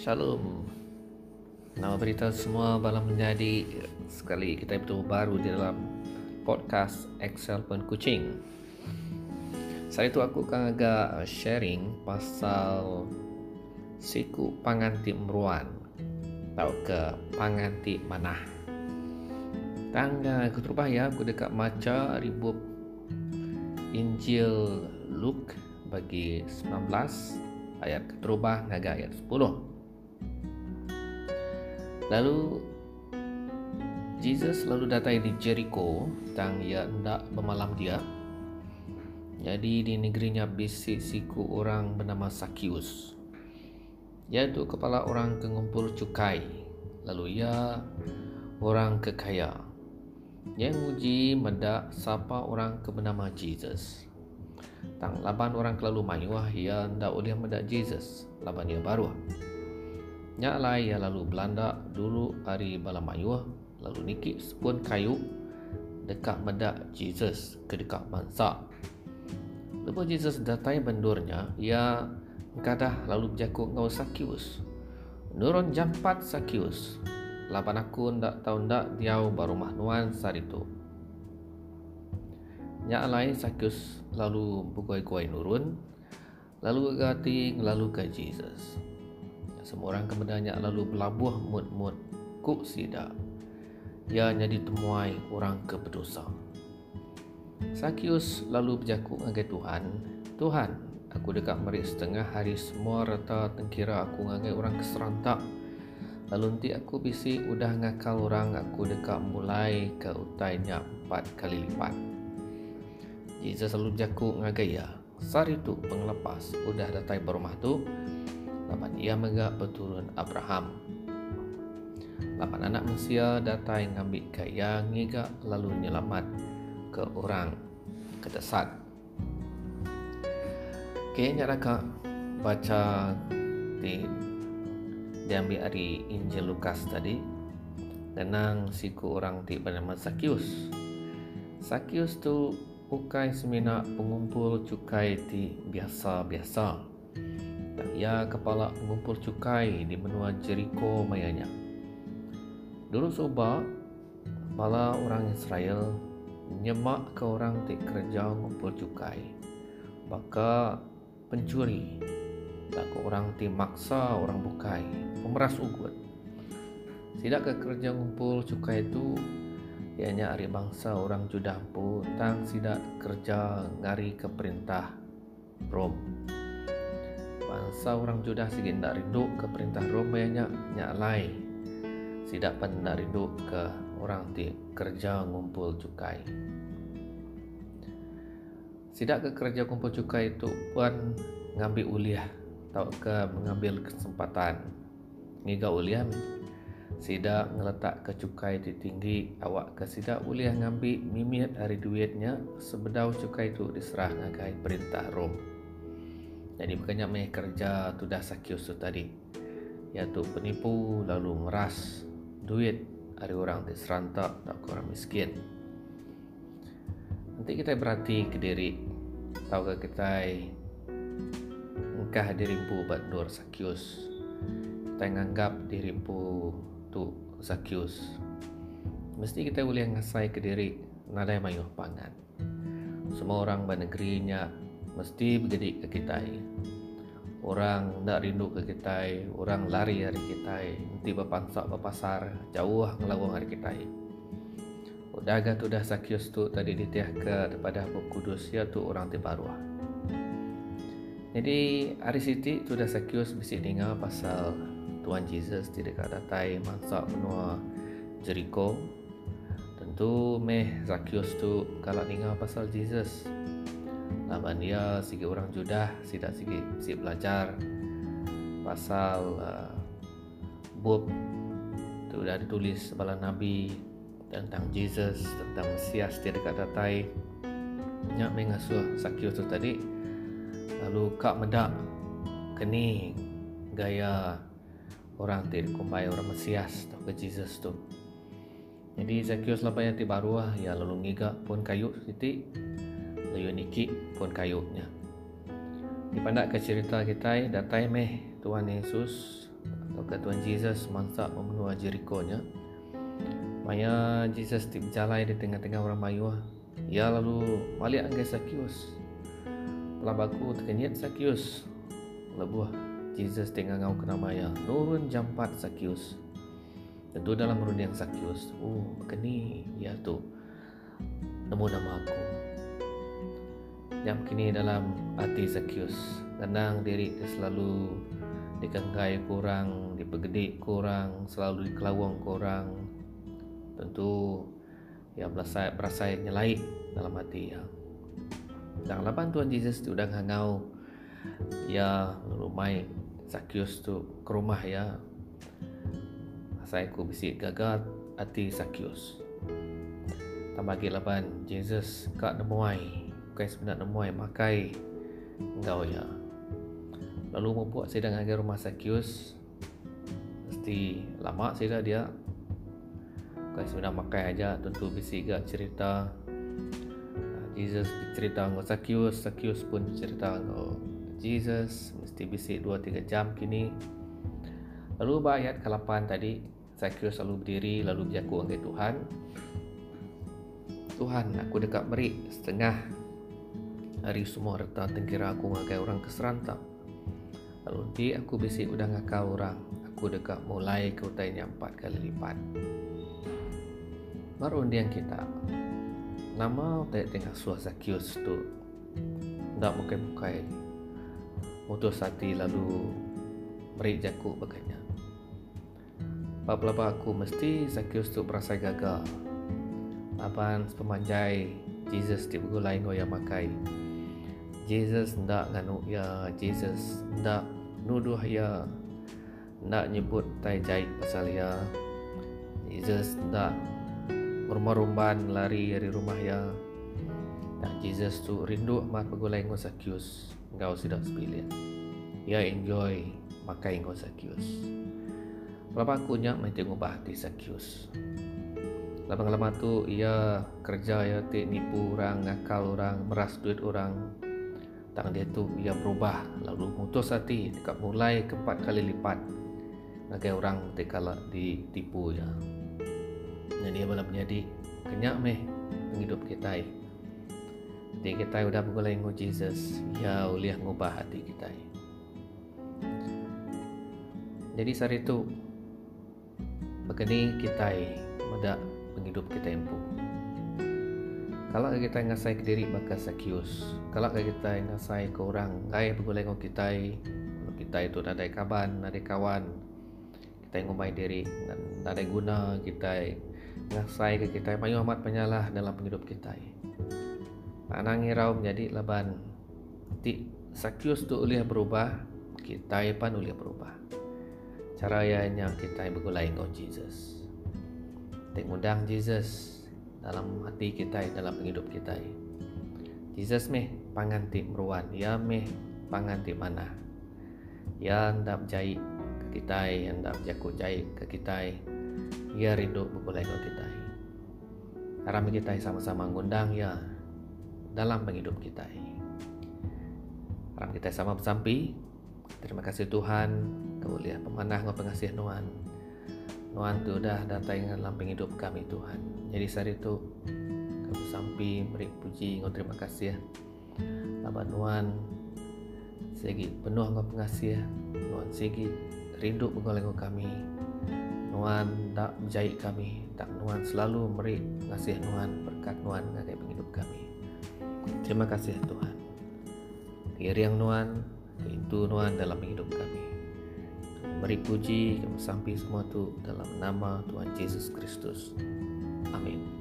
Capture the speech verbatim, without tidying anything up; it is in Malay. Shalom. Nama berita semua, balam menjadi sekali kita bertemu baru di dalam podcast Excel Pen Kucing. Saat itu aku akan agak sharing pasal siku panganti meruan atau ke panganti manah. Tangga aku terubah ya, aku dekat maca ribu Injil Lukas bagi sembilan belas ayat keterubah naga ayat sepuluh. Lalu Jesus lalu datang di Jericho, tang ia hendak bermalam dia. Jadi di negerinya bisik siku orang bernama Zacchaeus, iaitu kepala orang pengumpul cukai. Lalu ia orang kekaya. Yang uji mendak siapa orang ke bernama Jesus. Tang laban orang kelalu mayuah ia hendak oleh mendak Jesus, laban ia baru. Nyalai ia lalu belanda dulu hari bala mayuah, lalu nikik sepun kayu dekat mendak Jesus ke dekat mansa. Lepas Jesus datai bendurnya, ia mengkadah lalu berjakut ngau Zacchaeus. Nurun jampat Zacchaeus, laban aku ndak tahu ndak dia baru mahnuan saritu. Nya alai Zacchaeus lalu bergoi-goi nurun, lalu gati lalu ke Jesus. Semua orang kemudiannya lalu berlabuh mut-mut kuk sida. Ia jadi temuai orang ke berdosa. Zacchaeus lalu berjakuk dengan Tuhan, Tuhan, aku dekat merik setengah hari semua rata tengkira aku ngangai orang keserantak. Lalu nanti aku bisik udah ngakal orang aku dekat mulai ke utainya empat kali lipat. Jesus selalu berjakuk ngagaya. Sari tu penglepas udah datai berumah tu, laman ia megak berturun Abraham. Laman anak manusia datai ngambil kaya ngigak lalu nyelamat ke orang ketesat. Okay, nyaraka baca di diambil dari Injil Lukas tadi. Kenang siku orang ti bernama Zacchaeus. Zacchaeus tu bukan semina pengumpul cukai ti biasa-biasa. Dan ia kepala pengumpul cukai di benua Jericho mayanya. Dulu soba bala orang Israel nyemak ke orang ti kerja ngumpul cukai. Baka pencuri, tak ke orang ti maksa orang bukai, pemeras ugut. Sidak ke kerja ngumpul cukai tu ianya hari bangsa orang Judah pun tang sidak kerja ngari ke perintah Rom. Bangsa orang Judah sigin dak rindu ke perintah Rom ianya nyalai. Sidak pan dak rindu ke orang ti kerja ngumpul cukai. Sidak ke kerja ngumpul cukai itu pun ngambil uliah atau ke mengambil kesempatan. Ngiga uliah sidak ngeletak ke cukai ti tinggi awak ke sidak uliah ngambil mimit hari duitnya sebedau cukai tu diserah ngagai perintah Rom. Jadi bukannya main kerja tu dah Zacchaeus tu tadi, iaitu penipu lalu meras duit hari orang ti serantak atau orang miskin. Nanti kita berhati ke diri atau ke kita engkah dirimpu bandur Zacchaeus. Kita nganggap dirimpu tu Zacchaeus. Mesti kita boleh ngasai ke diri nadai mayuh pangan. Semua orang bernegerinya mesti bergedik ke kita. Orang tak rindu ke kita, orang lari dari kita, nanti berpansak berpasar, jauh ngelawang dari kita. Udaga tu dah Zacchaeus tu tadi ditiah ke daripada kudus ya tu orang tibaruah. Jadi hari siti tu dah Zacchaeus bisik dengar pasal Tuhan Jesus di dekat datai mangsa benua Jericho. Tentu meh Zacchaeus tu kalau dengar pasal Jesus, laban dia segi orang Judah sidak segi si belajar pasal uh, bab tu dah ditulis bala nabi tentang Jesus, tentang Mesias di dekat datai. Nyak mengasuh Zacchaeus tu tadi. Lalu kak medak keni gaya orang ti kumbai orang Mesias atau ke Jesus tu. Jadi Zacchaeus lapanya ti baruah ya lalu ngiga pun kayu siti, lalu nikik pun kayunya. Dipandak ke cerita kita datai meh Tuhan Yesus Apakah Tuhan Yesus mangsa memenuhi Jericho-nya? Maya Jesus berjalan di tengah-tengah orang Melayu. Ia lalu balik anggai Zacchaeus. Telah baku terkenyat Zacchaeus. Lebuh Jesus tengah ngau kena maya. Nurun jampat Zacchaeus. Tentu dalam merunding Zacchaeus. Oh, kini ia tu nemu nama aku. Yang kini dalam hati Zacchaeus. Tenang diri dia selalu dikengkai korang, dipegedik korang, selalu dikelawang korang. Tentu ia berasa, berasa nyelai dalam hati ia. Dan lapan Tuhan Yesus tu udang hangau ia rumai Zacchaeus tu ke rumah ia. Saya ku bisik gagal hati Zacchaeus. Tambah lagi lapan Jesus kat nemuai, bukan sebenarnya nemuai makai engkau ia. Lalu membuat sedang harga rumah Zacchaeus. Mesti lama sedang dia. Bukan sebenarnya makai aja. Tentu bisik gak cerita Jesus cerita dengan Zacchaeus. Zacchaeus pun cerita dengan Jesus. Mesti bisik dua tiga jam kini. Lalu ayat ke lapan tadi Zacchaeus lalu berdiri, lalu berjaku dengan Tuhan. Tuhan, aku dekat meri setengah hari semua reta tengkira aku dengan orang keserantau. Lalu nanti aku bisik udang akau orang. Aku dekat mulai ke utainya empat kali lipat. Marundian kita. Nama tak tengah suah Zacchaeus tu. Tak mukai-mukai. Mutus hati lalu merik jaku bagainya. Apa-apa aku mesti Zacchaeus tu berasa gagal. Lapan sepemanjai Jesus di begulai ngoyak makai. Jesus ndak nganu ya, Jesus ndak nuduh ya, ndak nyebut tai jahit pasal ya, Jesus ndak bermerumban lari dari rumah ya. Dan Jesus tu rindu amat begulai ngau Zacchaeus, engkau sedap sepilihan. Ya enjoy makai ngau Zacchaeus. Lapa aku nyak main tengok bahati Zacchaeus. Lama-lama tu ia kerja ya, tik nipu orang, ngakal orang, meras duit orang. Tang dia tu ia berubah lalu mutus hati dekat mulai ke empat kali lipat bagai orang tekala ditipu ya. Dan dia malah menjadi kenyak meh hidup kita. Jadi kita sudah bergulai dengan Jesus, ia boleh mengubah hati kita. Jadi sehari itu begini kita medak menghidup kita empu. Kalau kita ngasai ke diri bakal Zacchaeus. Kalau kita ngasai ke orang, ngai bergulai dengan kita. Kalau kita itu tak ada kawan, tak ada kawan, kita ngomai diri, tak ada guna kita. Ngasai ke kita, mayu amat penyalah dalam penghidup kita. Anak ngirau menjadi laban. Ti Zacchaeus tu uliah berubah, kita pun uliah berubah. Cara ianya kita bergulai dengan Jesus. Tengundang Jesus dalam hati kita, dalam hidup kita. Jesus meh panganti meruan, ya meh panganti mana. Ya hendak jahit ke kita, hendak jaku jahit ke kita. Ya rindu bergulai dengan kita. Haram kita sama-sama ngundang ya dalam penghidup kita. Haram kita sama bersampi. Terima kasih Tuhan, kau lihat pemanah kau pengasih Nuhan. Nuhan tu dah datang dalam penghidup kami Tuhan. Jadi sehari tu kami sampai beri puji ngau terima kasih. Laba Nuhan segi penuh ngau pengasih. Nuhan segi rindu menggoleng kami. Nuhan tak menjahit kami. Tak Nuhan selalu beri pengasih Nuhan. Berkat Nuhan ngagai penghidup kami. Terima kasih Tuhan. Diri yang Nuhan, itu Nuhan dalam penghidup kami. Beri puji kami sampai semua tu dalam nama Tuhan Yesus Kristus. Amin.